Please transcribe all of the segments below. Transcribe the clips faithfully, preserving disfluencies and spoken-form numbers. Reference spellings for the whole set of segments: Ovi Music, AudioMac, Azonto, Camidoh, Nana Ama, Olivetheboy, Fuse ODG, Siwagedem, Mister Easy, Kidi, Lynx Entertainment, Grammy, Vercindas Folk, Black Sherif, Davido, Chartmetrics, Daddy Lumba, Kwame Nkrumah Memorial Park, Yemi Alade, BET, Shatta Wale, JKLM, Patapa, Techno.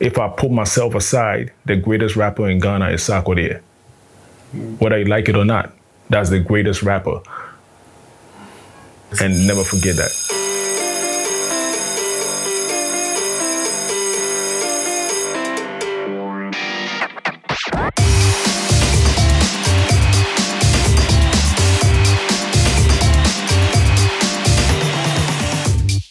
if I put myself aside, the greatest rapper in Ghana is Sarkodie. Whether you like it or not, that's the greatest rapper. And never forget that.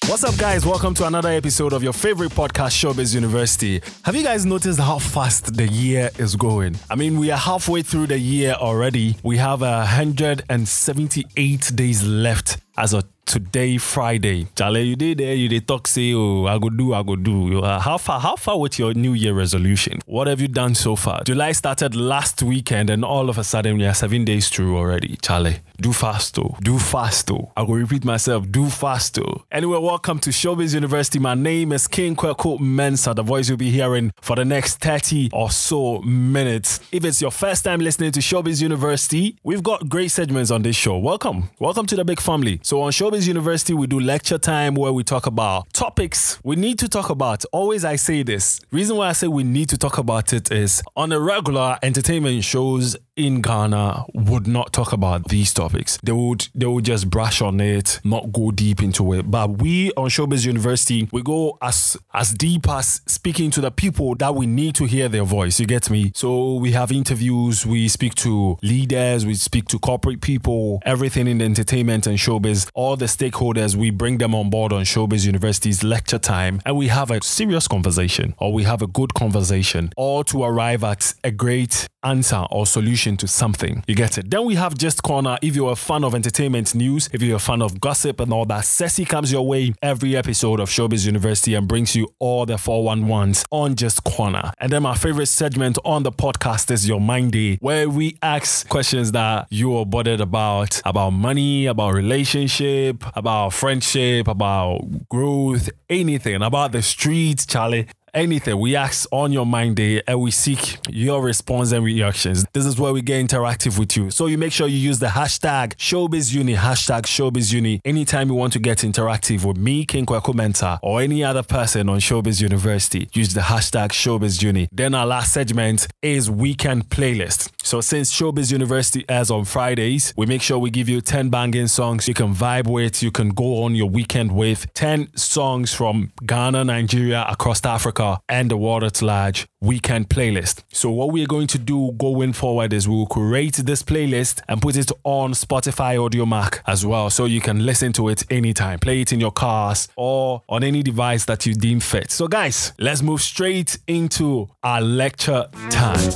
What's up, guys? Welcome to another episode of your favorite podcast, Showbiz University. Have you guys noticed how fast the year is going? I mean, we are halfway through the year already. We have one hundred seventy-eight days left as of today, Friday. Chale, you did there, you did talk, say, oh, I go do, I go do. How far, how far with your New Year resolution? What have you done so far? July started last weekend and all of a sudden, we are seven days through already. Chale, do fasto, do fasto. I will repeat myself, do fasto. Anyway, welcome to Showbiz University. My name is King Kwaku Mensa, the voice you'll be hearing for the next thirty or so minutes. If it's your first time listening to Showbiz University, we've got great segments on this show. Welcome. Welcome to the big family. So on Showbiz University, we do lecture time where we talk about topics we need to talk about. Always I say this. Reason why I say we need to talk about it is on a regular entertainment shows in Ghana would not talk about these topics. They would they would just brush on it, not go deep into it. But we on Showbiz University, we go as as deep as speaking to the people that we need to hear their voice. You get me? So we have interviews, we speak to leaders, we speak to corporate people, everything in the entertainment and showbiz. All the stakeholders, we bring them on board on Showbiz University's lecture time and we have a serious conversation or we have a good conversation, all to arrive at a great answer or solution to something. You get it? Then we have Just Corner. If you're a fan of entertainment news, if you're a fan of gossip and all that, Sessi comes your way every episode of Showbiz University and brings you all the four eleven's on Just Corner. And then my favorite segment on the podcast is Your Mind Day, where we ask questions that you are bothered about, about money, about relationship, about friendship, about growth, anything, about the streets, Charlie. Anything. We ask on Your Mind Day and we seek your response and reactions. This is where we get interactive with you. So you make sure you use the hashtag ShowbizUni, hashtag ShowbizUni. Anytime you want to get interactive with me, King Kwaku Mensa, or any other person on Showbiz University, use the hashtag ShowbizUni. Then our last segment is Weekend Playlist. So since Showbiz University airs on Fridays, we make sure we give you ten banging songs you can vibe with, you can go on your weekend with. ten songs from Ghana, Nigeria, across Africa, and the world at large weekend playlist. So what we're going to do going forward is we'll create this playlist and put it on Spotify AudioMac as well, so you can listen to it anytime. Play it in your cars or on any device that you deem fit. So guys, let's move straight into our lecture time.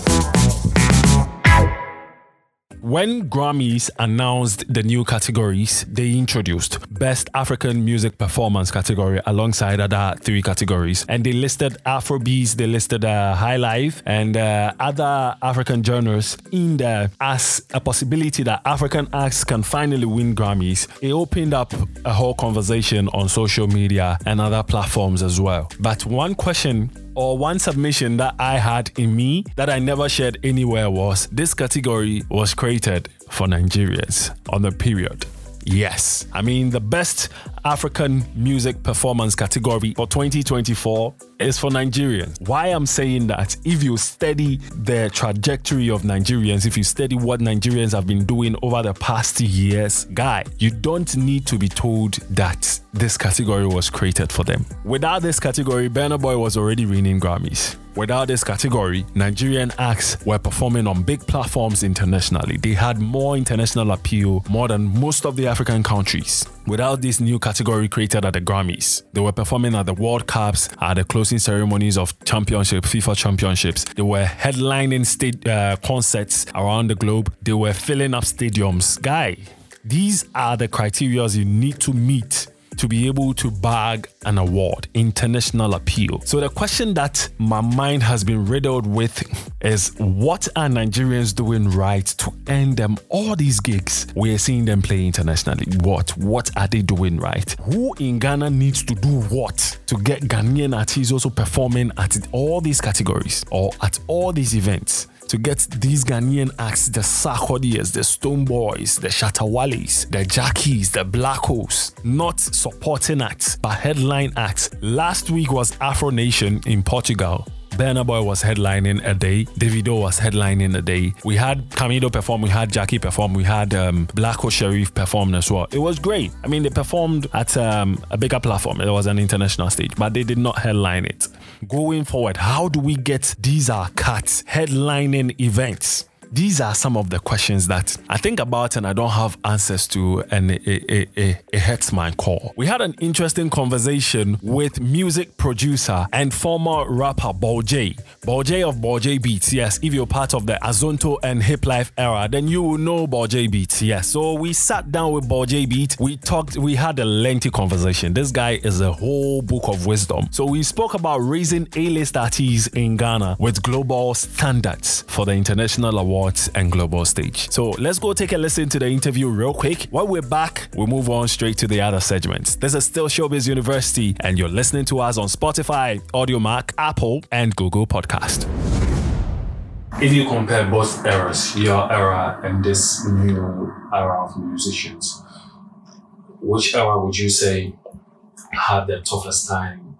When Grammys announced the new categories, they introduced Best African Music Performance category alongside other three categories. And they listed Afrobeats, they listed uh, Highlife and uh, other African genres in there as a possibility that African acts can finally win Grammys. It opened up a whole conversation on social media and other platforms as well. But one question or one submission that I had in me that I never shared anywhere was, this category was created for Nigerians on the period. Yes. I mean, the Best African Music Performance category for twenty twenty-four is for Nigerians. Why I'm saying that, if you study the trajectory of Nigerians, if you study what Nigerians have been doing over the past years, guy, you don't need to be told that this category was created for them. Without this category, Burna Boy was already winning Grammys. Without this category, Nigerian acts were performing on big platforms internationally. They had more international appeal, more than most of the African countries. Without this new category created at the Grammys, they were performing at the World Cups, at the closing ceremonies of championships, FIFA championships. They were headlining state uh, concerts around the globe. They were filling up stadiums. Guy, these are the criteria you need to meet to be able to bag an award, international appeal. So the question that my mind has been riddled with is, what are Nigerians doing right to earn them all these gigs? We're seeing them play internationally. What? What are they doing right? Who in Ghana needs to do what to get Ghanaian artists also performing at all these categories or at all these events? To get these Ghanaian acts, the Sarkodies, the Stonebwoys, the Shatta Wales, the Jackies, the Blackos, not supporting acts, but headline acts. Last week was Afro Nation in Portugal. Burna Boy was headlining a day. Davido was headlining a day. We had Camidoh perform. We had Jackie perform. We had um, Black Sherif perform as well. It was great. I mean, they performed at um, a bigger platform. It was an international stage, but they did not headline it. Going forward, how do we get these are cats headlining events? These are some of the questions that I think about and I don't have answers to, and it, it, it, it hurts my core. We had an interesting conversation with music producer and former rapper Ball J. Ball J of Ball J Beats. Yes, if you're part of the Azonto and Hip Life era, then you will know Ball J Beats. Yes, so we sat down with Ball J Beats. We talked, we had a lengthy conversation. This guy is a whole book of wisdom. So we spoke about raising A-list artists in Ghana with global standards for the international awards and global stage. So let's go take a listen to the interview real quick. While we're back, we move on straight to the other segments. This is still Showbiz University, and you're listening to us on Spotify, AudioMark, Apple, and Google Podcast. If you compare both eras, your era and this new era of musicians, which era would you say had the toughest time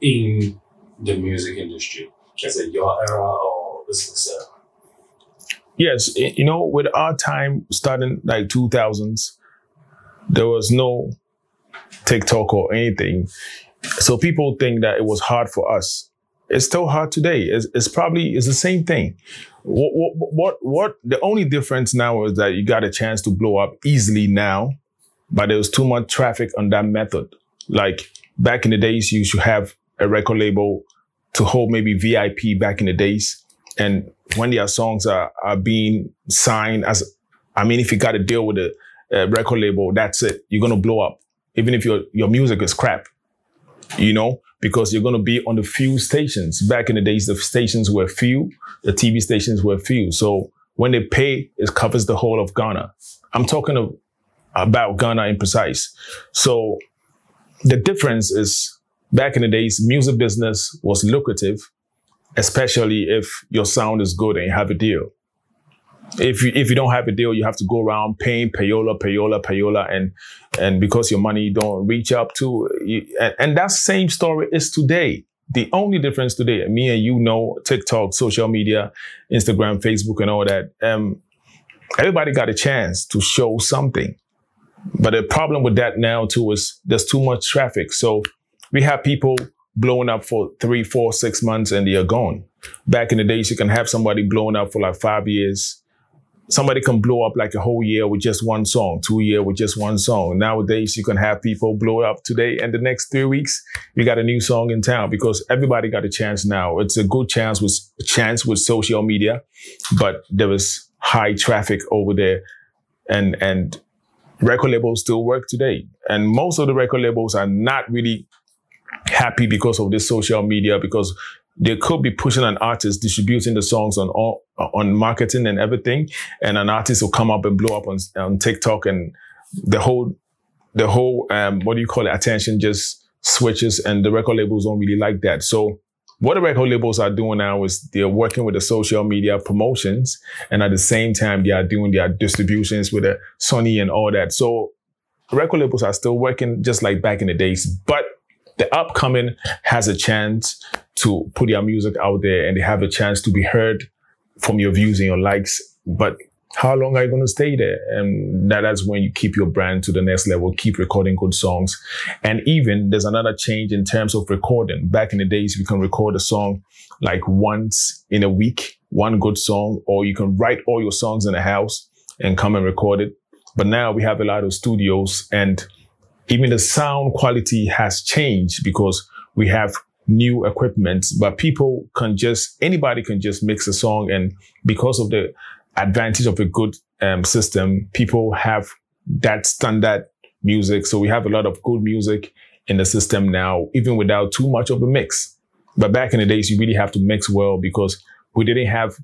in the music industry? Is it your era or is this era? Yes, you know, with our time starting like two thousands, there was no TikTok or anything. So people think that it was hard for us. It's still hard today. It's, it's probably, it's the same thing. What, what, what, what, the only difference now is that you got a chance to blow up easily now, but there was too much traffic on that method. Like back in the days, you should have a record label to hold maybe V I P back in the days. And when their songs are, are being signed as, I mean, if you got to deal with a, a record label, that's it. You're going to blow up. Even if your your music is crap, you know, because you're going to be on the few stations. Back in the days, the stations were few. The T V stations were few. So when they pay, it covers the whole of Ghana. I'm talking of, about Ghana in precise. So the difference is back in the days, music business was lucrative, especially if your sound is good and you have a deal. If you if you don't have a deal, you have to go around paying payola, payola, payola, and and because your money don't reach up to, you, and, and that same story is today. The only difference today, me and you know, TikTok, social media, Instagram, Facebook, and all that. Um, everybody got a chance to show something, but the problem with that now too is there's too much traffic. So we have people blowing up for three, four, six months and they are gone. Back in the days, you can have somebody blowing up for like five years. Somebody can blow up like a whole year with just one song, two year with just one song. Nowadays, you can have people blow up today and the next three weeks, you got a new song in town because everybody got a chance now. It's a good chance with chance with social media, but there was high traffic over there and, and record labels still work today. And most of the record labels are not really happy because of this social media, because they could be pushing an artist, distributing the songs on all, on marketing and everything, and an artist will come up and blow up on, on TikTok, and the whole the whole um, what do you call it attention just switches, and the record labels don't really like that. So what the record labels are doing now is they're working with the social media promotions, and at the same time they are doing their distributions with a Sony and all that. So record labels are still working just like back in the days, but the upcoming has a chance to put their music out there and they have a chance to be heard from your views and your likes. But how long are you going to stay there? And that, that's when you keep your brand to the next level, keep recording good songs. And even there's another change in terms of recording. Back in the days, you can record a song like once in a week, one good song, or you can write all your songs in the house and come and record it. But now we have a lot of studios and even the sound quality has changed because we have new equipment, but people can just, anybody can just mix a song. And because of the advantage of a good um, system, people have that standard music. So we have a lot of good music in the system now, even without too much of a mix. But back in the days, you really have to mix well because we didn't have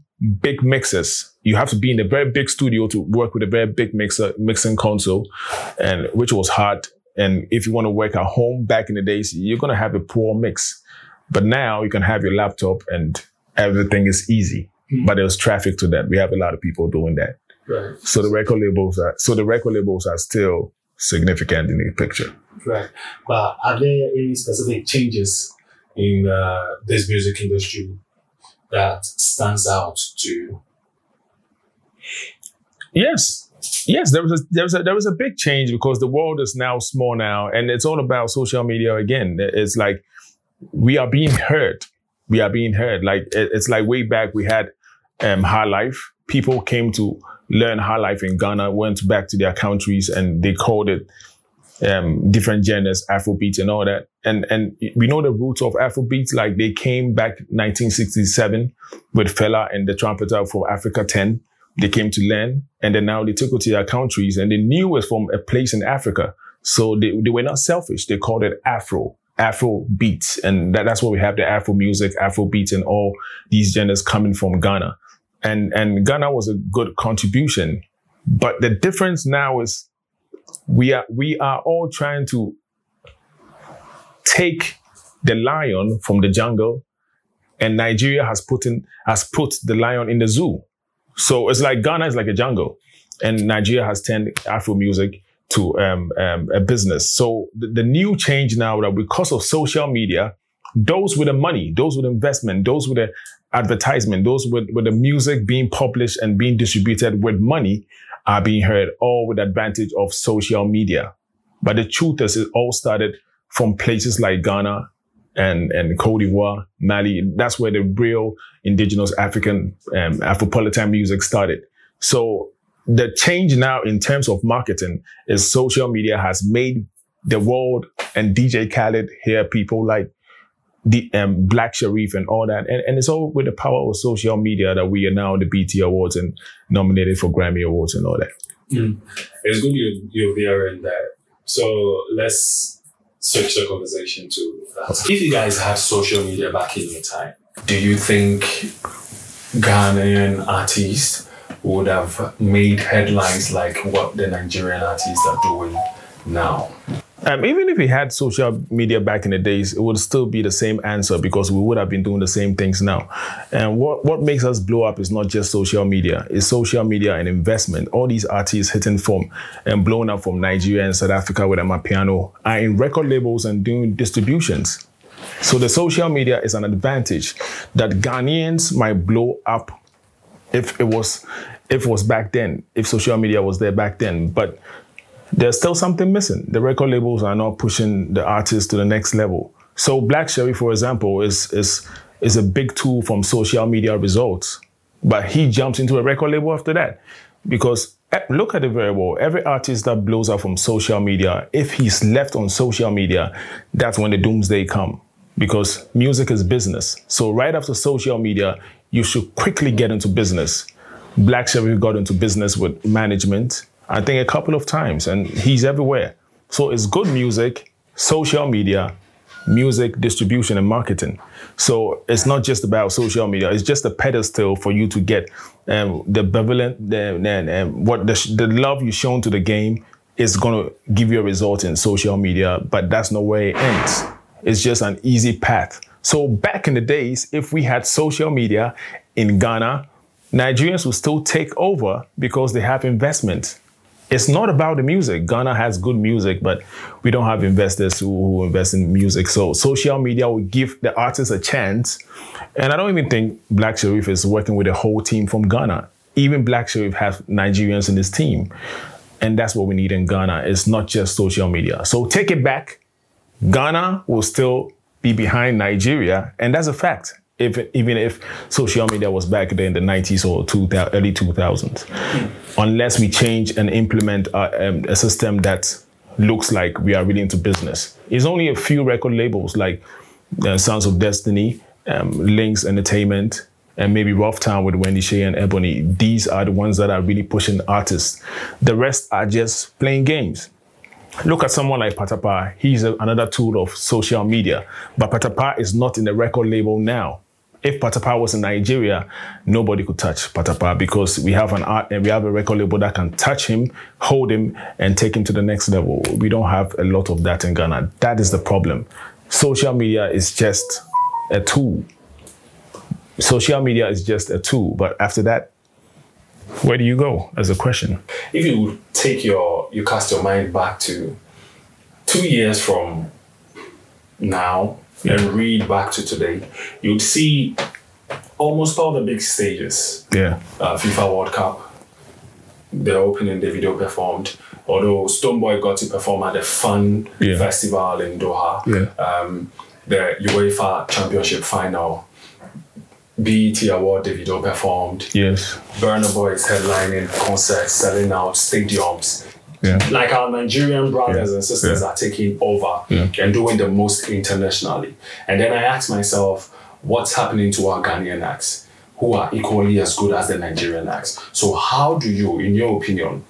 big mixers. You have to be in a very big studio to work with a very big mixer, mixing console, and which was hard. And if you want to work at home back in the days, you're going to have a poor mix. But now you can have your laptop and everything is easy. Mm-hmm. But there's traffic to that. We have a lot of people doing that. Right. So the record labels are so the record labels are still significant in the picture. Right. But are there any specific changes in uh, this music industry that stands out to you? Yes. Yes, there was a, there was a, there was a big change because the world is now small now, and it's all about social media again. It's like we are being heard. We are being heard. Like it's like way back we had um, Highlife. People came to learn Highlife in Ghana, went back to their countries, and they called it um, different genres, Afrobeats and all that. And and we know the roots of Afrobeats. Like they came back nineteen sixty-seven with Fela and the trumpeter for Africa ten. They came to learn, and then now they took it to their countries, and they knew it was from a place in Africa. So they, they were not selfish. They called it Afro, Afro beats. And that, that's what we have, the Afro music, Afro beats, and all these genres coming from Ghana. And, and Ghana was a good contribution. But the difference now is we are, we are all trying to take the lion from the jungle, and Nigeria has put in, has put the lion in the zoo. So it's like Ghana is like a jungle, and Nigeria has turned Afro music to um, um, a business. So the, the new change now that because of social media, those with the money, those with investment, those with the advertisement, those with, with the music being published and being distributed with money are being heard, all with the advantage of social media. But the truth is it all started from places like Ghana and, and Cote d'Ivoire, Mali. That's where the real indigenous African um, Afropolitan music started. So the change now in terms of marketing is social media has made the world and D J Khaled hear people like the um, Black Sherif and all that. And, and it's all with the power of social media that we are now in the B E T Awards and nominated for Grammy Awards and all that. Mm. It's good you, you're there in that. So let's switch the conversation to that. If you guys had social media back in your time, do you think Ghanaian artists would have made headlines like what the Nigerian artists are doing now? Um, even if we had social media back in the days, it would still be the same answer because we would have been doing the same things now. And what, what makes us blow up is not just social media. It's social media and investment. All these artists hitting from and blown up from Nigeria and South Africa with Amapiano are in record labels and doing distributions. So the social media is an advantage that Ghanaians might blow up if it was, if it was back then, if social media was there back then. But there's still something missing. The record labels are not pushing the artists to the next level. So Black Sherif, for example, is is is a big tool from social media results, but he jumps into a record label after that. Because look at it very well, every artist that blows up from social media, if he's left on social media, that's when the doomsday come. Because music is business. So right after social media, you should quickly get into business. Black Sherif got into business with management, I think a couple of times, and he's everywhere. So it's good music, social media, music distribution and marketing. So it's not just about social media. It's just a pedestal for you to get um, the benevolent, the, the, um, what the, the love you've shown to the game is going to give you a result in social media, but that's not where it ends. It's just an easy path. So back in the days, if we had social media in Ghana, Nigerians would still take over because they have investment. It's not about the music. Ghana has good music, but we don't have investors who, who invest in music. So social media will give the artists a chance. And I don't even think Black Sherif is working with a whole team from Ghana. Even Black Sherif has Nigerians in his team. And that's what we need in Ghana. It's not just social media. So take it back. Ghana will still be behind Nigeria. And that's a fact. If, even if social media was back there in the nineties or two thousand, early two thousands, unless we change and implement a, um, a system that looks like we are really into business. It's only a few record labels like uh, Sons of Destiny, um, Lynx Entertainment, and maybe Rough Town with Wendy Shea and Ebony. These are the ones that are really pushing artists. The rest are just playing games. Look at someone like Patapa. He's a, another tool of social media, but Patapa is not in the record label now. If Patapa was in Nigeria, nobody could touch Patapa because we have an art and we have a record label that can touch him, hold him, and take him to the next level. We don't have a lot of that in Ghana. That is the problem. Social media is just a tool. Social media is just a tool, but after that, where do you go as a question? If you take your, you cast your mind back to two years from now, and read back to today, you'd see almost all the big stages. Yeah. Uh, FIFA World Cup, the opening Davido performed. Although Stonebwoy got to perform at a fun yeah. festival in Doha. Yeah. Um, the UEFA Championship final. B E T Award Davido performed. Yes. Burna Boy is headlining concerts, selling out stadiums. Yeah. Like our Nigerian brothers yeah. and sisters yeah. are taking over yeah. and doing the most internationally. And then I asked myself, what's happening to our Ghanaian acts who are equally as good as the Nigerian acts? So how do you, in your opinion,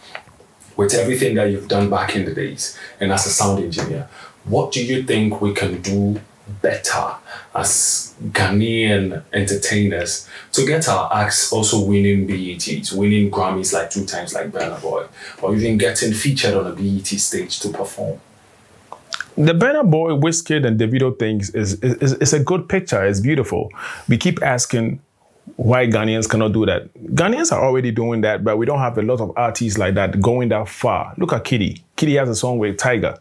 with everything that you've done back in the days and as a sound engineer, what do you think we can do better as Ghanaian entertainers to get our acts also winning B E Ts, winning Grammys like two times like Burna Boy, or even getting featured on a B E T stage to perform? The Burna Boy, Wizkid and Davido things is, is, is a good picture, it's beautiful. We keep asking why Ghanaians cannot do that. Ghanaians are already doing that, but we don't have a lot of artists like that going that far. Look at Kidi. Kidi has a song with Tiger.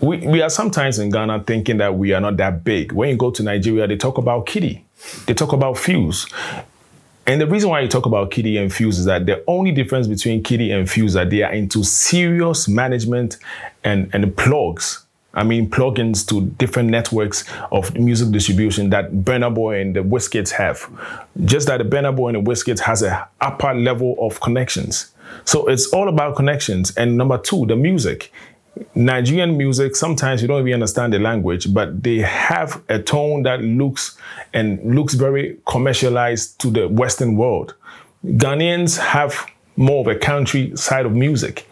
We we are sometimes in Ghana thinking that we are not that big. When you go to Nigeria, they talk about Kidi. They talk about Fuse. And the reason why you talk about Kidi and Fuse is that the only difference between Kidi and Fuse is that they are into serious management and, and plugs. I mean, plugins to different networks of music distribution that Burna Boy and the Wizkids have. Just that the Burna Boy and the Wizkids has an upper level of connections. So it's all about connections. And number two, the music. Nigerian music, sometimes you don't even understand the language, but they have a tone that looks and looks very commercialized to the Western world. Ghanaians have more of a country side of music,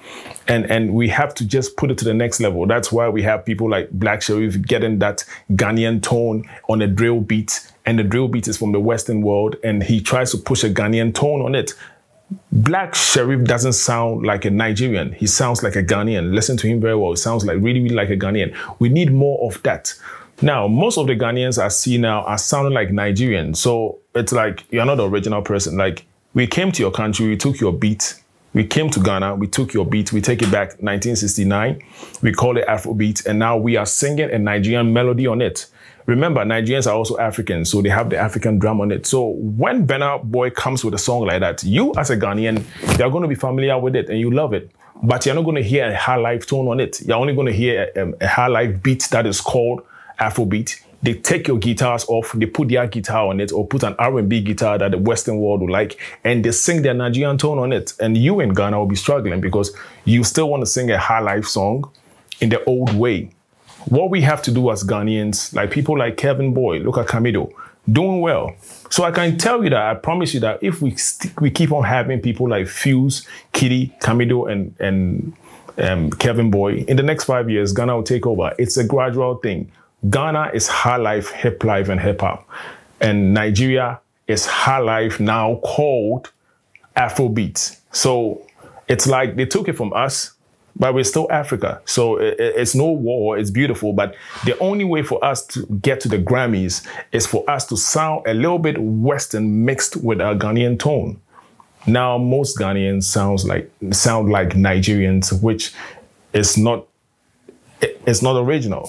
and, and we have to just put it to the next level. That's why we have people like Black Sherif getting that Ghanaian tone on a drill beat, and the drill beat is from the Western world, and he tries to push a Ghanaian tone on it. Black Sherif doesn't sound like a Nigerian. He sounds like a Ghanaian. Listen to him very well. He sounds like really, really like a Ghanaian. We need more of that. Now, most of the Ghanaians I see now are sounding like Nigerians. So it's like, you're not the original person. Like, we came to your country, we took your beat. We came to Ghana, we took your beat, we take it back nineteen sixty-nine. We call it Afrobeats, and now we are singing a Nigerian melody on it. Remember, Nigerians are also Africans, so they have the African drum on it. So when Burna Boy comes with a song like that, you as a Ghanaian, you're going to be familiar with it and you love it. But you're not going to hear a Highlife tone on it. You're only going to hear a, a Highlife beat that is called Afrobeat. They take your guitars off, they put their guitar on it, or put an R and B guitar that the Western world would like, and they sing their Nigerian tone on it. And you in Ghana will be struggling because you still want to sing a Highlife song in the old way. What we have to do as Ghanaians, like people like Kevin Boy, look at Camidoh, doing well. So I can tell you that, I promise you that if we st- we keep on having people like Fuse, Kidi, Camidoh, and, and um, Kevin Boy, in the next five years, Ghana will take over. It's a gradual thing. Ghana is Highlife, Hip Life, and Hip Hop. And Nigeria is Highlife, now called Afrobeat. So it's like they took it from us, but we're still Africa. So it's no war, it's beautiful. But the only way for us to get to the Grammys is for us to sound a little bit Western mixed with our Ghanaian tone. Now, most Ghanaians sounds like, sound like Nigerians, which is not, it's not original.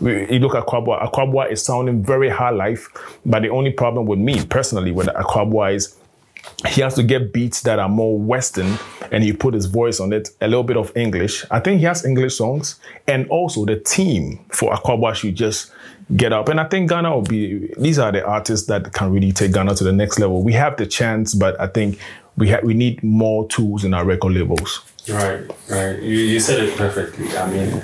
We, you look at Akwabwa. Akwabwa is sounding very Highlife, but the only problem with me personally with Akwabwa is he has to get beats that are more Western, and he put his voice on it, a little bit of English. I think he has English songs, and also the team for Akwabwa should just get up. And I think Ghana will be, these are the artists that can really take Ghana to the next level. We have the chance, but I think we ha- we need more tools in our record labels. Right, right. You, you said it perfectly. I mean,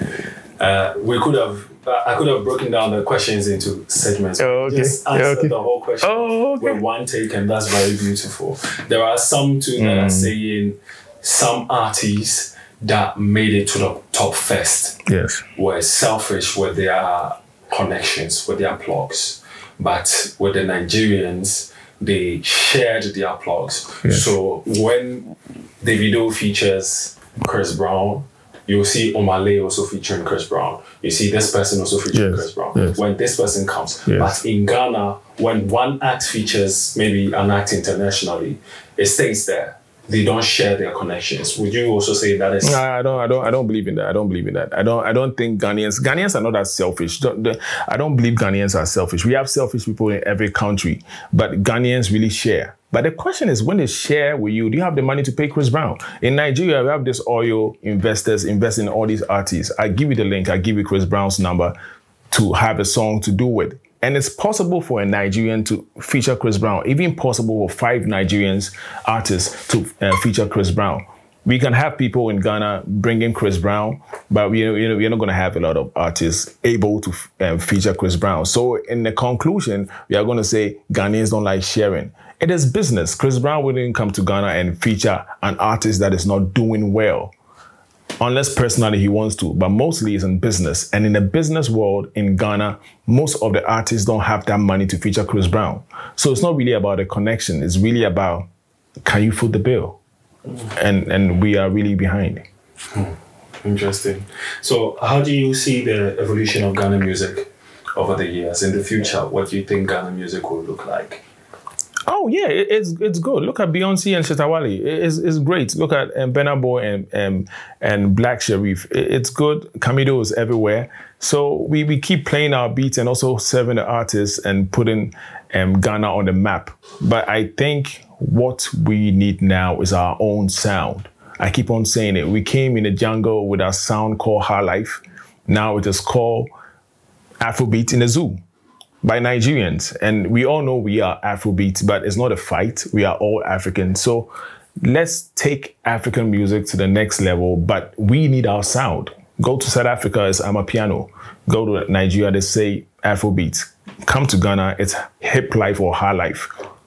uh, we could have I could have broken down the questions into segments. Oh, okay. Just answer yeah, okay. the whole question oh, okay. with one take, and that's very beautiful. There are some too mm. that are saying some artists that made it to the top first yes. were selfish with their connections, with their plugs. But with the Nigerians, they shared their plugs. Yes. So when Davido features Chris Brown, you'll see Omale also featuring Chris Brown. You see this person also featuring yes, Chris Brown. Yes. When this person comes. Yes. But in Ghana, when one act features maybe an act internationally, it stays there. they don't share their connections. Would you also say that is? No, I don't. I don't. I don't believe in that. I don't believe in that. I don't. I don't think Ghanaians. Ghanaians are not as selfish. I don't believe Ghanaians are selfish. We have selfish people in every country, but Ghanaians really share. But the question is, when they share with you, do you have the money to pay Chris Brown? In Nigeria, we have this oil investors invest in all these artists. I give you the link. I give you Chris Brown's number to have a song to do with. And it's possible for a Nigerian to feature Chris Brown. Even possible for five Nigerians artists to uh, feature Chris Brown. We can have people in Ghana bringing Chris Brown, but we, you know, we're not going to have a lot of artists able to uh, feature Chris Brown. So in the conclusion, we are going to say Ghanaians don't like sharing. It is business. Chris Brown wouldn't come to Ghana and feature an artist that is not doing well. Unless personally he wants to, but mostly it's in business. And in the business world in Ghana, most of the artists don't have that money to feature Chris Brown. So it's not really about a connection. It's really about, can you foot the bill? And and we are really behind. Hmm. Interesting. So how do you see the evolution of Ghana music over the years? In the future, what do you think Ghana music will look like? Oh yeah, it's it's good. Look at Beyonce and Shatta Wale. It's it's great. Look at um, Burna Boy and um, and Black Sherif. It's good. Camidoh is everywhere. So we, we keep playing our beats and also serving the artists and putting um, Ghana on the map. But I think what we need now is our own sound. I keep on saying it. We came in the jungle with our sound called Highlife. Now it is called Afrobeats in the Zoo. By Nigerians, and we all know we are Afrobeats, but it's not a fight. We are all African. So let's take African music to the next level, but we need our sound. Go to South Africa, it's Amapiano. Go to Nigeria, they say Afrobeats. Come to Ghana, it's Hip Life or Highlife.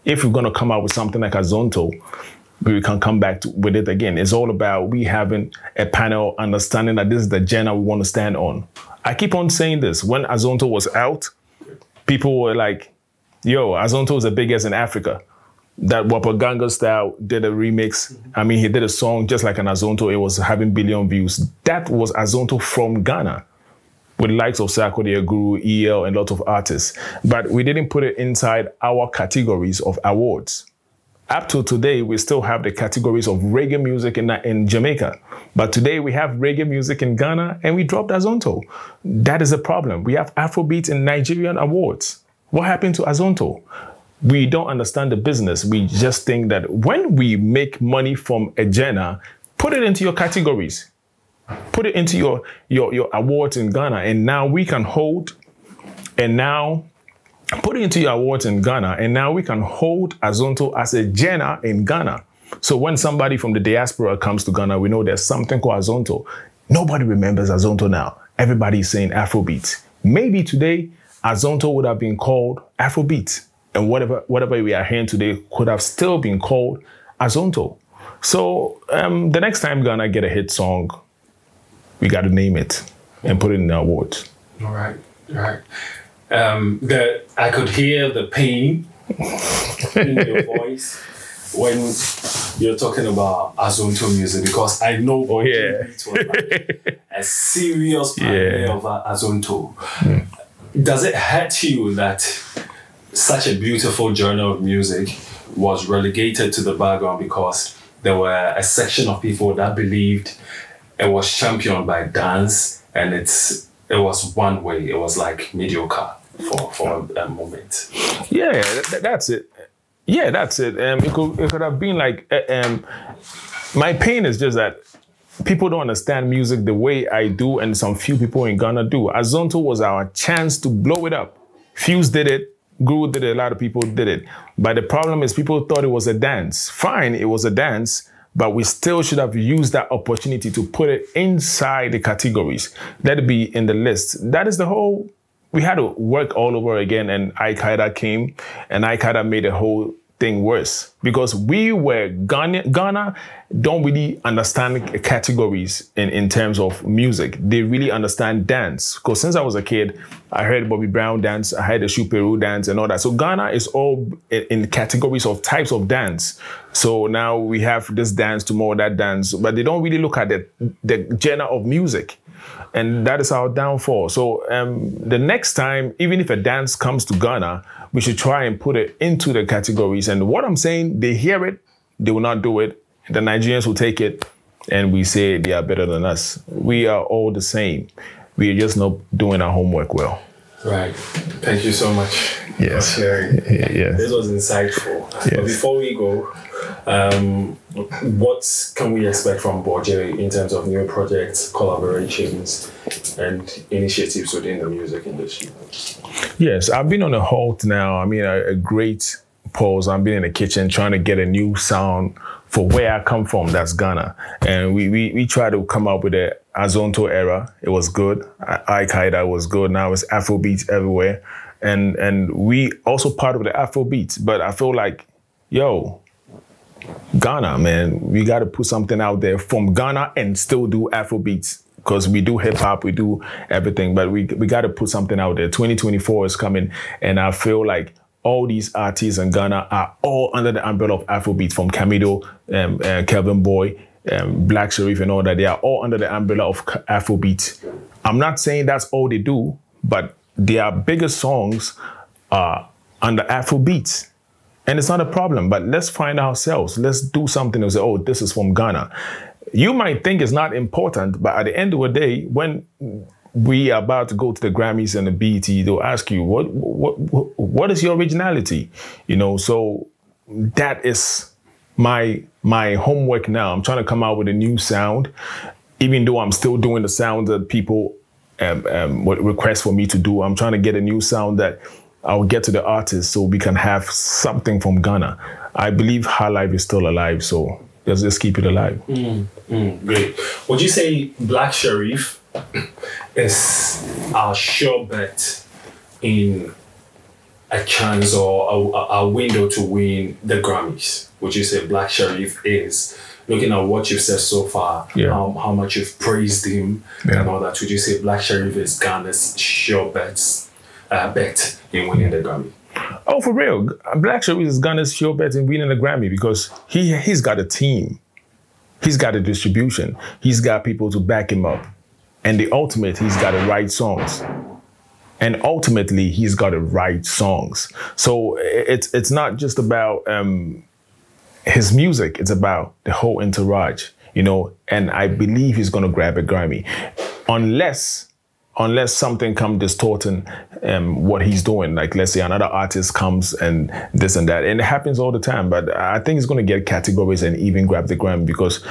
If we're gonna come out with something like Azonto, we can come back to, with it again. It's all about we having a panel, understanding that this is the genre we wanna stand on. I keep on saying this, when Azonto was out, people were like, yo, Azonto is the biggest in Africa. That Wapaganga Style did a remix. I mean, he did a song just like an Azonto. It was having billion views. That was Azonto from Ghana with likes of Sarkodie, Guru, E L, and a lot of artists. But we didn't put it inside our categories of awards. Up to today, we still have the categories of reggae music in, in Jamaica. But today we have reggae music in Ghana and we dropped Azonto. That is a problem. We have Afrobeats in Nigerian awards. What happened to Azonto? We don't understand the business. We just think that when we make money from a genre, put it into your categories. Put it into your, your, your awards in Ghana. And now we can hold and now... Put it into your awards in Ghana, and now we can hold Azonto as a genre in Ghana. So when somebody from the diaspora comes to Ghana, we know there's something called Azonto. Nobody remembers Azonto now. Everybody's saying Afrobeats. Maybe today, Azonto would have been called Afrobeats, and whatever whatever we are hearing today could have still been called Azonto. So um, the next time Ghana get a hit song, we got to name it and put it in the awards. All right, all right. Um, that I could hear the pain in your voice when you're talking about Azonto music, because I know Ball J Beats was like a serious pioneer yeah. of Azonto. Mm. Does it hurt you that such a beautiful genre of music was relegated to the background because there were a section of people that believed it was championed by dance and it's it was one way, it was like mediocre? For for a moment, yeah, th- that's it. Yeah, that's it. Um, it could it could have been like uh, um, my pain is just that people don't understand music the way I do, and some few people in Ghana do. Azonto was our chance to blow it up. Fuse did it, Guru did it, a lot of people did it. But the problem is people thought it was a dance. Fine, it was a dance. But we still should have used that opportunity to put it inside the categories. Let it be in the list. That is the whole... We had to work all over again, and Al-Qaeda came, and Al-Qaeda made the whole thing worse. Because we were... Ghana, Ghana don't really understand categories in, in terms of music. They really understand dance. Because since I was a kid, I heard Bobby Brown dance, I heard the Shuperu dance and all that. So Ghana is all in categories of types of dance. So now we have this dance, tomorrow that dance, but they don't really look at the, the genre of music. And that is our downfall. So um, the next time, even if a dance comes to Ghana, we should try and put it into the categories. And what I'm saying, they hear it, they will not do it. The Nigerians will take it and we say they are better than us. We are all the same. We are just not doing our homework well. Right. Thank you so much yes. for sharing. Yes. This was insightful. Yes. But before we go, um, what can we expect from Ball J in terms of new projects, collaborations, and initiatives within the music industry? Yes, I've been on a halt now. I mean, a, a great pause. I've been in the kitchen trying to get a new sound for where I come from, that's Ghana. And we we, we try to come up with the Azonto era. It was good. I Qaeda was good. Now it's Afrobeats everywhere. And and we also part of the Afrobeats. But I feel like, yo, Ghana, man, we got to put something out there from Ghana and still do Afrobeats. Because we do hip hop, we do everything. But we, we got to put something out there. twenty twenty-four is coming. And I feel like all these artists in Ghana are all under the umbrella of Afrobeats, from Camidoh, um, uh, Kevin Boy, um, Black Sherif and all that. They are all under the umbrella of Afrobeats. I'm not saying that's all they do, but their biggest songs are under Afrobeats. And it's not a problem, but let's find ourselves. Let's do something and say, oh, this is from Ghana. You might think it's not important, but at the end of the day, when we are about to go to the Grammys and the B E T, they'll ask you, what, what, what, what is your originality? You know, so that is my, my homework now. I'm trying to come out with a new sound, even though I'm still doing the sound that people um, um, request for me to do. I'm trying to get a new sound that I'll get to the artist so we can have something from Ghana. I believe Highlife is still alive, so let's just keep it alive. Mm, mm, great. Would you say Black Sherif is our sure bet in a chance or a, a window to win the Grammys? Would you say Black Sherif is, looking at what you've said so far, yeah. how, how much you've praised him yeah. and all that, would you say Black Sherif is Ghana's sure bet, uh, bet in winning the Grammy? Oh, for real. Black Sherif is Ghana's sure bet in winning the Grammy because he, he's got a team. He's got a distribution. He's got people to back him up. And the ultimate, he's got to write songs. And ultimately, he's got to write songs. So it's it's not just about um, his music. It's about the whole entourage, you know. And I believe he's going to grab a Grammy. Unless, unless something comes distorting um, what he's doing. Like, let's say another artist comes and this and that. And it happens all the time. But I think he's going to get categories and even grab the Grammy because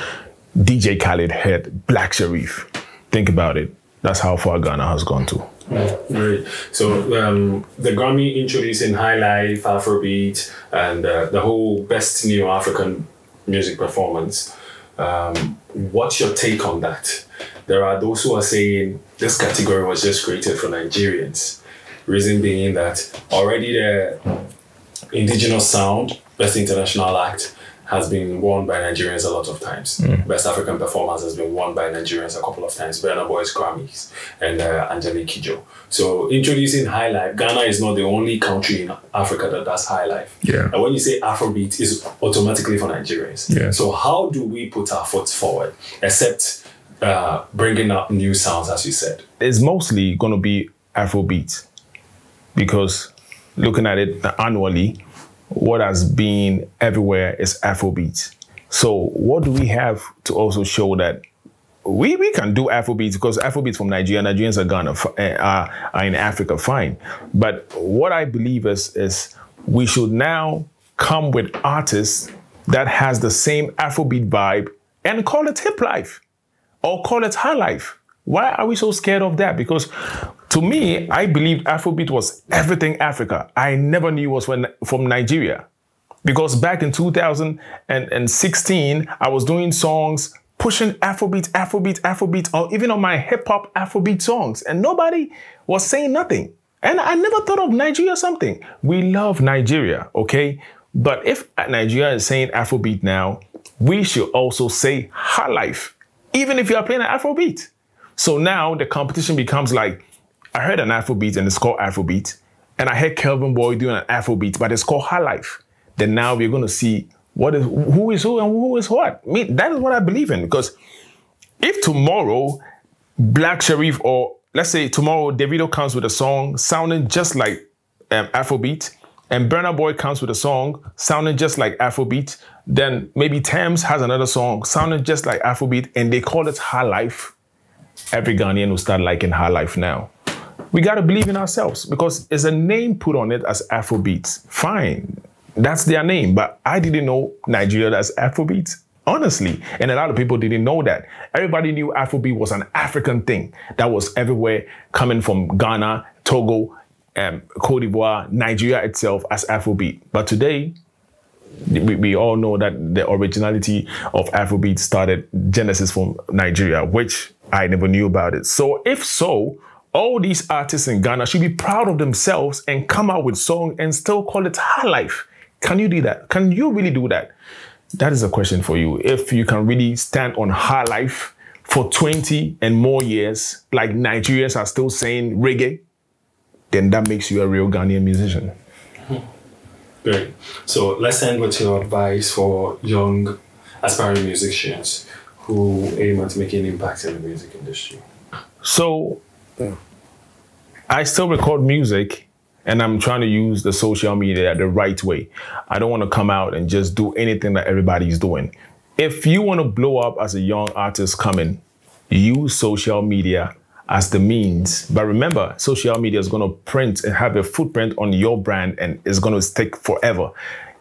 D J Khaled had Black Sherif. Think about it. That's how far Ghana has gone to. Right. So um, the Grammy introducing Highlife, Afrobeat, and uh, the whole Best New African Music Performance. Um, what's your take on that? There are those who are saying this category was just created for Nigerians. Reason being that already the indigenous sound, Best International Act, has been won by Nigerians a lot of times. Mm. Best African Performance has been won by Nigerians a couple of times. Burna Boy's Grammys and uh, Angelique Kidjo. So introducing Highlife, Ghana is not the only country in Africa that does Highlife. Yeah. And when you say Afrobeat, it's automatically for Nigerians. Yeah. So how do we put our foot forward, except uh, bringing up new sounds, as you said? It's mostly going to be Afrobeat because looking at it annually, what has been everywhere is Afrobeats. So what do we have to also show that we, we can do Afrobeats? Because Afrobeats from Nigeria, Nigerians are Ghana, are, are in Africa, fine. But what I believe is, is we should now come with artists that has the same Afrobeat vibe and call it Hip Life or call it Highlife. Why are we so scared of that? Because to me, I believed Afrobeat was everything Africa. I never knew it was when, from Nigeria. Because back in two thousand sixteen, I was doing songs, pushing Afrobeat, Afrobeat, Afrobeat, or even on my hip-hop Afrobeat songs. And nobody was saying nothing. And I never thought of Nigeria something. We love Nigeria, okay? But if Nigeria is saying Afrobeat now, we should also say Highlife, even if you are playing an Afrobeat. So now the competition becomes like, I heard an Afrobeat and it's called Afrobeat, and I heard Kevin Boy doing an Afrobeat, but it's called Highlife. Then now we're going to see what is who is who and who is what. I mean, that is what I believe in, because if tomorrow Black Sherif, or let's say tomorrow Davido comes with a song sounding just like um, Afrobeat, and Burna Boy comes with a song sounding just like Afrobeat, then maybe Thames has another song sounding just like Afrobeat, and they call it Highlife, every Ghanaian will start liking Highlife now. We got to believe in ourselves because there's a name put on it as Afrobeats. Fine, that's their name, but I didn't know Nigeria as Afrobeats. Honestly, and a lot of people didn't know that. Everybody knew Afrobeat was an African thing that was everywhere, coming from Ghana, Togo, um, Cote d'Ivoire, Nigeria itself as Afrobeat. But today, we, we all know that the originality of Afrobeat started genesis from Nigeria, which I never knew about it. So if so, all these artists in Ghana should be proud of themselves and come out with song and still call it Highlife. Can you do that? Can you really do that? That is a question for you. If you can really stand on Highlife for twenty and more years, like Nigerians are still saying reggae, then that makes you a real Ghanaian musician. Great. So let's end with your advice for young aspiring musicians who aim at making an impact in the music industry. So I still record music, and I'm trying to use the social media the right way. I don't want to come out and just do anything that everybody's doing. If you want to blow up as a young artist coming, use social media as the means. But remember, social media is going to print and have a footprint on your brand, and it's going to stick forever.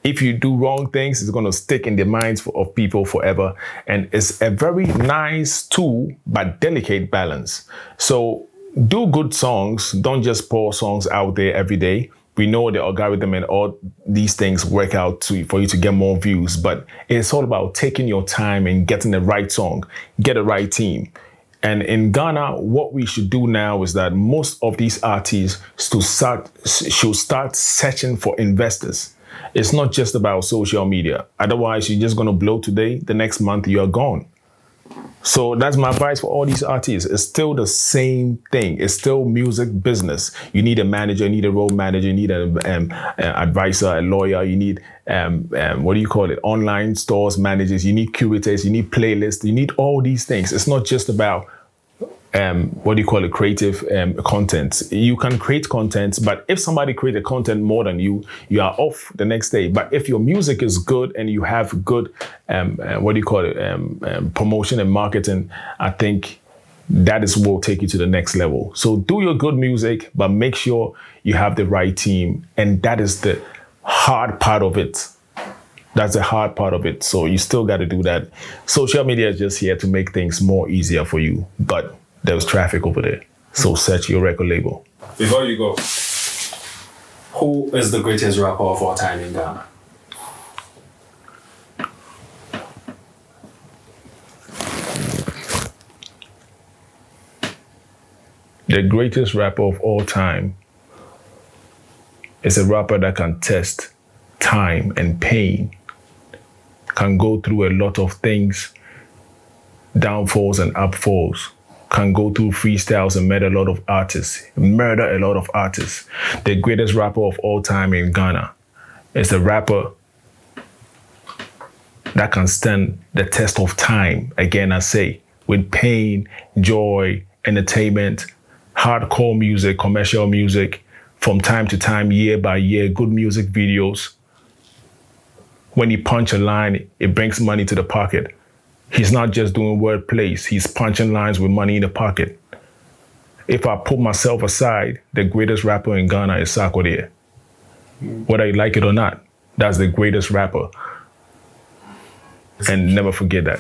If you do wrong things, it's going to stick in the minds of people forever. And it's a very nice tool, but delicate balance. So do good songs, don't just pour songs out there every day. We know the algorithm and all these things work out to, for you to get more views, but it's all about taking your time and getting the right song, get the right team. And in Ghana, what we should do now is that most of these artists to start, should start searching for investors. It's not just about social media. Otherwise, you're just going to blow today, the next month you're gone. So that's my advice for all these artists. It's still the same thing. It's still music business. You need a manager, you need a road manager, you need an um, advisor, a lawyer, you need, um, um, what do you call it? Online stores, managers, you need curators, you need playlists, you need all these things. It's not just about, um, what do you call it? Creative um, content. You can create content, but if somebody created content more than you, you are off the next day. But if your music is good and you have good Um, uh, what do you call it? Um, um, promotion and marketing. I think that is what will take you to the next level. So do your good music, but make sure you have the right team. And that is the hard part of it. That's the hard part of it. So you still got to do that. Social media is just here to make things more easier for you. But there's traffic over there. So search your record label. Before you go, who is the greatest rapper of all time in Ghana? The greatest rapper of all time is a rapper that can test time and pain, can go through a lot of things, downfalls and upfalls, can go through freestyles and met a lot of artists, murder a lot of artists. The greatest rapper of all time in Ghana is a rapper that can stand the test of time, again I say, with pain, joy, entertainment, hardcore music, commercial music, from time to time, year by year, good music videos. When he punch a line, it brings money to the pocket. He's not just doing word plays, he's punching lines with money in the pocket. If I put myself aside, the greatest rapper in Ghana is Sarkodie. Whether you like it or not, that's the greatest rapper. And never forget that.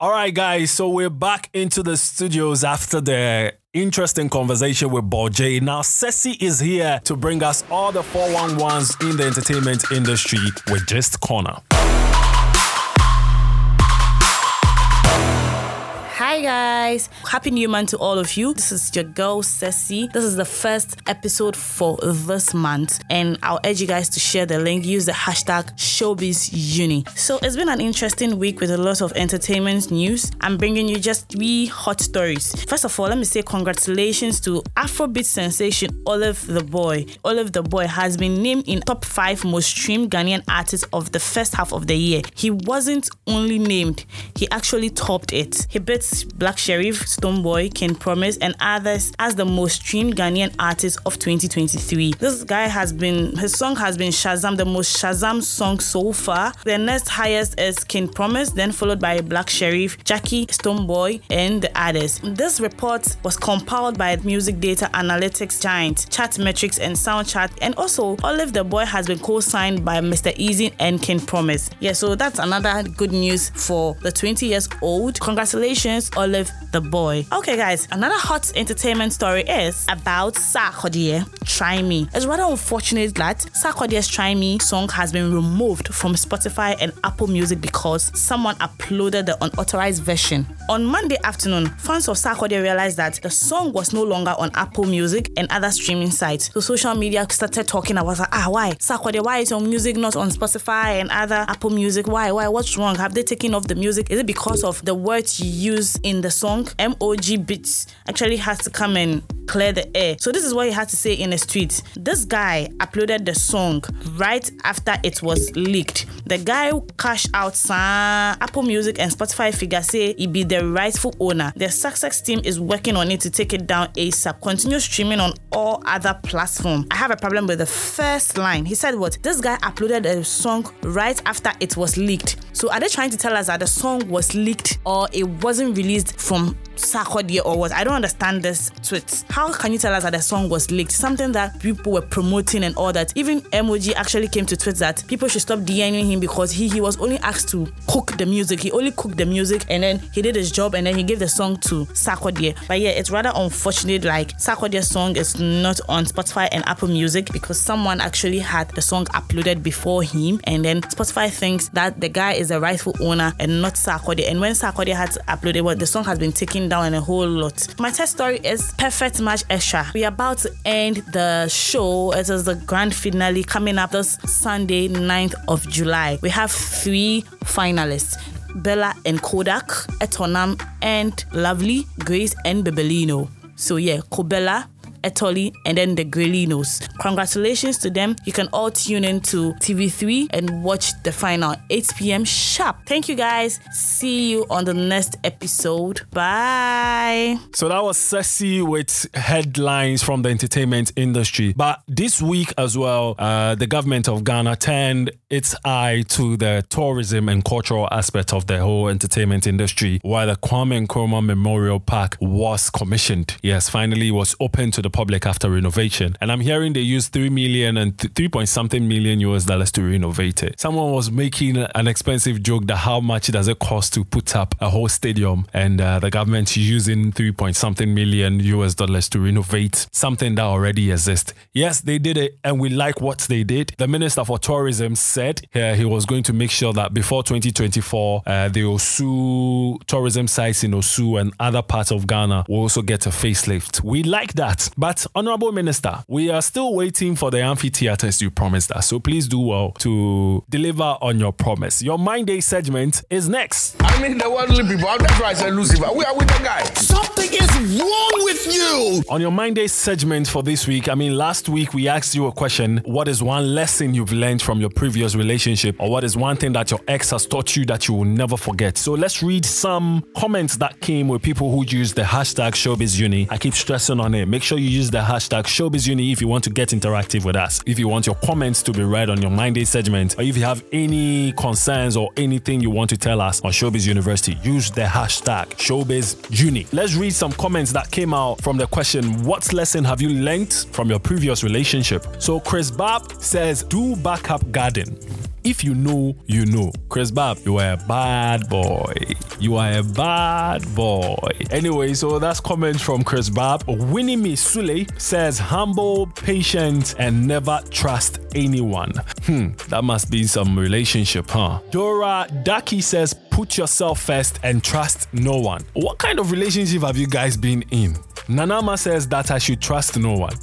All right, guys, so we're back into the studios after the interesting conversation with Ball J. Now, Ceci is here to bring us all the four one ones in the entertainment industry with Just Corner. Hi guys, happy new month to all of you. This is your girl Ceci. This is the first episode for this month, and I'll urge you guys to share the link. Use the hashtag ShowbizUni. So it's been an interesting week with a lot of entertainment news. I'm bringing you just three hot stories. First of all, let me say congratulations to Afrobeat sensation Olivetheboy. Olivetheboy has been named in top five most streamed Ghanaian artists of the first half of the year. He wasn't only named; he actually topped it. He beats Black Sherif, Stonebwoy, King Promise, and others as the most streamed Ghanaian artist of twenty twenty-three. This guy has been, his song has been Shazam, the most Shazam song so far. The next highest is King Promise, then followed by Black Sherif, Jackie, Stonebwoy, and the others. This report was compiled by music data analytics giant Chartmetrics and Soundchart, and also Olivetheboy has been co-signed by Mister Easy and King Promise. Yeah, so that's another good news for the twenty years old. Congratulations, Olivetheboy. Okay guys, another hot entertainment story is about Sarkodie, Try Me. It's rather unfortunate that Sarkodie's Try Me song has been removed from Spotify and Apple Music because someone uploaded the unauthorized version. On Monday afternoon, fans of Sarkodie realized that the song was no longer on Apple Music and other streaming sites. So social media started talking about, ah, why? Sarkodie, why is your music not on Spotify and other Apple Music? Why? Why? What's wrong? Have they taken off the music? Is it because of the words you use in the song? M O G Beats actually has to come and clear the air. So this is what he had to say in his tweet. This guy uploaded the song right after it was leaked. The guy cashed out some Apple Music and Spotify figure say he be the rightful owner. The success team is working on it to take it down ASAP. Continue streaming on all other platforms. I have a problem with the first line. He said what? This guy uploaded a song right after it was leaked. So are they trying to tell us that the song was leaked or it wasn't released from Sarkodie or what? I don't understand this tweet. How can you tell us that the song was leaked? Something that people were promoting and all that. Even M O G actually came to tweet that people should stop DMing him because he, he was only asked to cook the music. He only cooked the music and then he did his job and then he gave the song to Sarkodie. But yeah, it's rather unfortunate like Sarkodie's song is not on Spotify and Apple Music because someone actually had the song uploaded before him and then Spotify thinks that the guy is the rightful owner and not Sarkodie. And when Sarkodie had uploaded, well, the song has been taken down and a whole lot. My test story is Perfect Match Extra. We are about to end the show. It is the grand finale coming up this Sunday, ninth of July. We have three finalists: Bella and Kodak, Etonam and Lovely, Grace and Bebelino. So yeah, Kobella, Etoli, and then the Grelinos. Congratulations to them. You can all tune in to T V three and watch the final eight p.m. sharp. Thank you guys. See you on the next episode. Bye. So that was Sexy with headlines from the entertainment industry. But this week as well, uh, the government of Ghana turned its eye to the tourism and cultural aspect of the whole entertainment industry while the Kwame Nkrumah Memorial Park was commissioned. Yes, finally it was open to the public after renovation, and I'm hearing they used three million and th- three point something million U S dollars to renovate it. Someone was making an expensive joke that how much does it cost to put up a whole stadium, and uh, the government using three point something million U S dollars to renovate something that already exists. Yes, they did it, and we like what they did. The Minister for Tourism said uh, he was going to make sure that before twenty twenty-four, uh, the Osu tourism sites in Osu and other parts of Ghana will also get a facelift. We like that. But Honorable Minister, we are still waiting for the amphitheaters you promised us. So please do well to deliver on your promise. Your Mind Day segment is next. I mean the worldly people. That's why I said Lucifer. We are with the guy. Something is wrong with you. On your Mind Day segment for this week, I mean last week we asked you a question. What is one lesson you've learned from your previous relationship? Or what is one thing that your ex has taught you that you will never forget? So let's read some comments that came with people who used the hashtag ShowbizUni. I keep stressing on it. Make sure you use the hashtag ShowbizUni if you want to get interactive with us, if you want your comments to be read on your Mind Day segment, or if you have any concerns or anything you want to tell us on Showbiz University, use the hashtag ShowbizUni. Let's read some comments that came out from the question, what lesson have you learned from your previous relationship? So Chris Bab says, do backup garden. If you know, you know. Chris Bab, you are a bad boy. You are a bad boy. Anyway, so that's comments from Chris Bab. Winnie Me Sule says, humble, patient, and never trust anyone. Hmm, that must be some relationship, huh? Dora Daki says, put yourself first and trust no one. What kind of relationship have you guys been in? Nanama says that I should trust no one.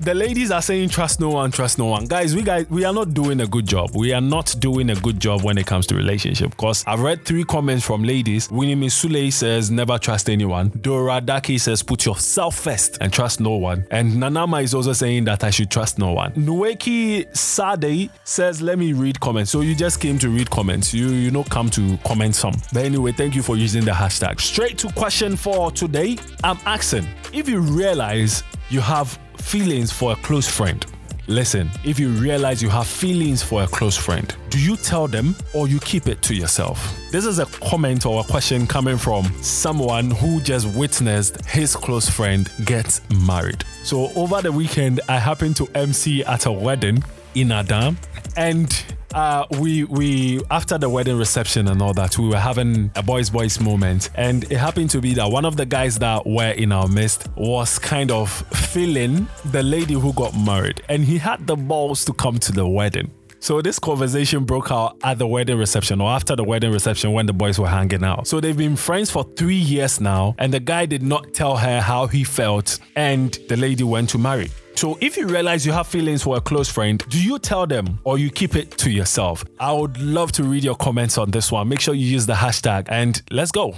The ladies are saying trust no one, trust no one. Guys, we guys, we are not doing a good job. We are not doing a good job when it comes to relationship. Because I've read three comments from ladies. Winnie Sule says never trust anyone. Dora Daki says put yourself first and trust no one. And Nanama is also saying that I should trust no one. Nweki Sade says let me read comments. So you just came to read comments. You you know come to comment some. But anyway, thank you for using the hashtag. Straight to question for today. I'm asking, if you realize you have feelings for a close friend, listen, if you realize you have feelings for a close friend, do you tell them or you keep it to yourself? This is a comment or a question coming from someone who just witnessed his close friend get married. So over the weekend, I happened to M C at a wedding in Adam, and Uh, we we after the wedding reception and all that, we were having a boys boys moment, and it happened to be that one of the guys that were in our midst was kind of feeling the lady who got married, and he had the balls to come to the wedding. So this conversation broke out at the wedding reception or after the wedding reception when the boys were hanging out. So they've been friends for three years now, and the guy did not tell her how he felt, and the lady went to marry. So if you realize you have feelings for a close friend, do you tell them or you keep it to yourself? I would love to read your comments on this one. Make sure you use the hashtag and let's go.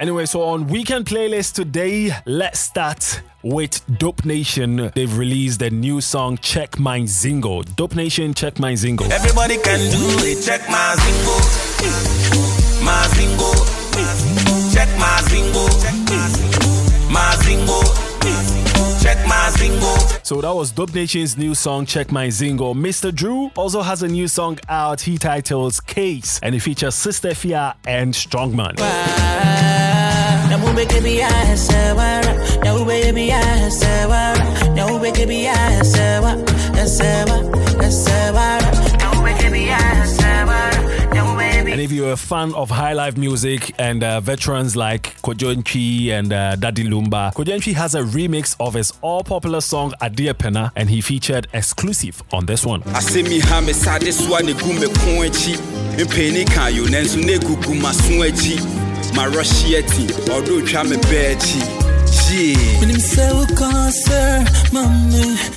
Anyway, so on Weekend Playlist today, let's start with Dope Nation. They've released their new song, Check My Zingo. Dope Nation, Check My Zingo. Everybody can do it, check my zingo. My zingo. Check my zingo. My zingo. Check my zingo. So that was Dope Nation's new song, Check My Zingo. Mister Drew also has a new song out. He titles Case, and it features Sister Fia and Strongman. And if you're a fan of Highlife music and uh, veterans like Kojonchi and uh, Daddy Lumba, Kojonchi has a remix of his all-popular song Adia Pena, and he featured exclusive on this one. I see me ha me sa this one gume konchi, impeni kan yo nensu nekugu masunchi. My Russieti, although I'm a bitchy.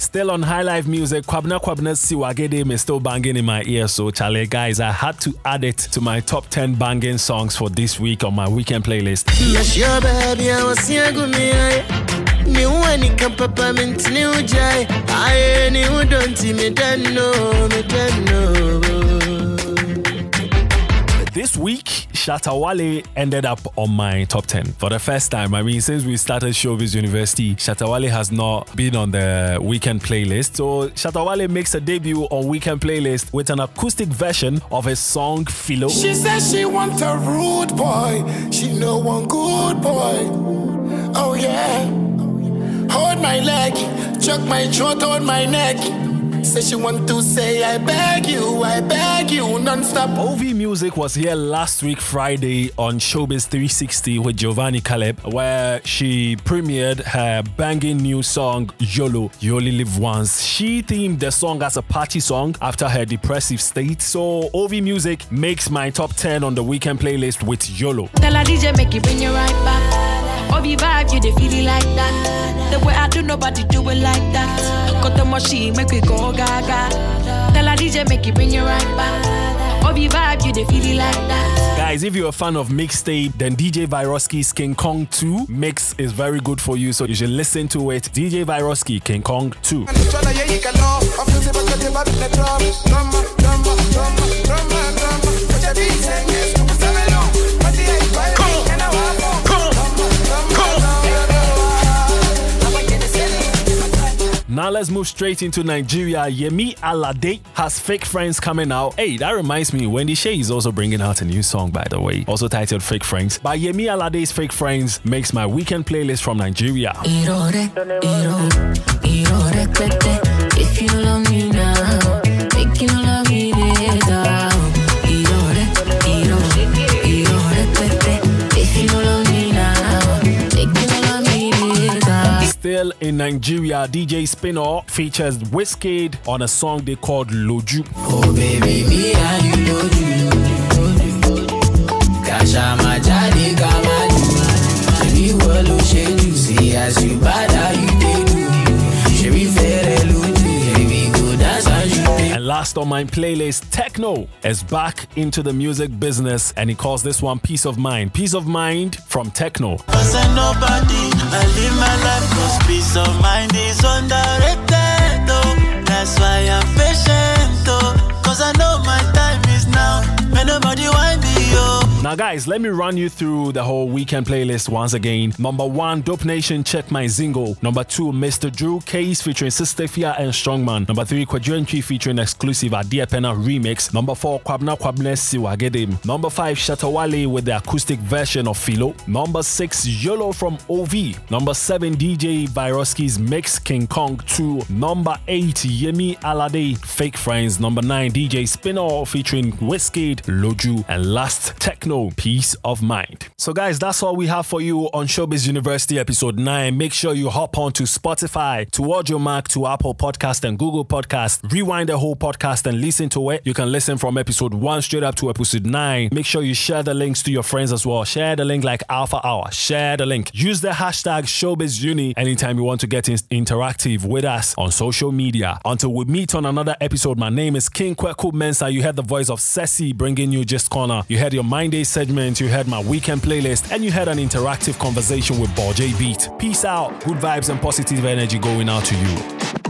Still on High Life music, Kwabna Kwabna's Siwagedem is still banging in my ear. So, Charlie, guys, I had to add it to my top ten banging songs for this week on my weekend playlist. This week, Shatta Wale ended up on my top ten for the first time. I mean, since we started Showbiz University, Shatta Wale has not been on the weekend playlist. So Shatta Wale makes a debut on weekend playlist with an acoustic version of his song Philo. She says she wants a rude boy. She no one good boy. Oh yeah. Hold my leg, chuck my throat on my neck. Say she want to say, I beg you, I beg you, non-stop. O V Music was here last week, Friday, on Showbiz three sixty with Giovanni Caleb, where she premiered her banging new song, YOLO, You Only Live Once. She themed the song as a party song after her depressive state. So O V Music makes my top ten on the weekend playlist with YOLO. Tell a D J, make it bring you right back. O V vibe, you dey feel it like that. The way I do, nobody do it like that. Got the machine, make it go gaga. Tell a D J, make it bring you right back. Obi vibe, you dey feel it like that. Guys, if you're a fan of mixtape, then D J Viroski's King Kong two mix is very good for you, so you should listen to it. D J Viroski, King Kong two. Now let's move straight into Nigeria. Yemi Alade has Fake Friends coming out. Hey, that reminds me, Wendy Shea is also bringing out a new song, by the way, also titled Fake Friends. By Yemi Alade's Fake Friends makes my weekend playlist from Nigeria. If you love me now, make you love me later. Still in Nigeria, D J Spinor features Wizkid on a song they called Loju. Oh baby, me and you Loju, Kasha Majadi Kamadu, Shemi Wolo Sheju, see as you bad how you do, Shemi Fere Loju, Shemi go dance as you do. And last on my playlist, Techno is back into the music business and he calls this one Peace of Mind. Peace of Mind from Techno. Cause I nobody, I live my life, cause peace of mind is underrated, though. That's why I'm patient, though. Cause I know my time is now, may nobody wind me up. Now guys, let me run you through the whole weekend playlist once again. Number one, Dope Nation, Check My Zingo. Number two, Mister Drew Case featuring Sistefia and Strongman. Number three, Quadrenchi featuring Exclusive Adiapena Remix. Number four, Kwabna Kwabne Siwagedim. Number five, Shatta Wale with the acoustic version of Philo. Number six, YOLO from O V. Number seven, D J Byroski's Mix King Kong two. Number eight, Yemi Alade, Fake Friends. Number nine, D J Spinor featuring Wizkid, Loju. And last, Techno, Peace of Mind. So guys, that's all we have for you on Showbiz University episode nine. Make sure you hop on to Spotify, to Audio Mac, to Apple Podcast and Google Podcast. Rewind the whole podcast and listen to it. You can listen from episode one straight up to episode nine. Make sure you share the links to your friends as well. Share the link like Alpha Hour. Share the link. Use the hashtag ShowbizUni anytime you want to get in- interactive with us on social media. Until we meet on another episode, my name is King Kwaku Mensa. You heard the voice of Sessi bringing you Just Corner. You heard your Mind Day segment. You heard my weekend playlist. And you heard an interactive conversation with Ball J Beat. Peace out. Good vibes and positive energy going out to you.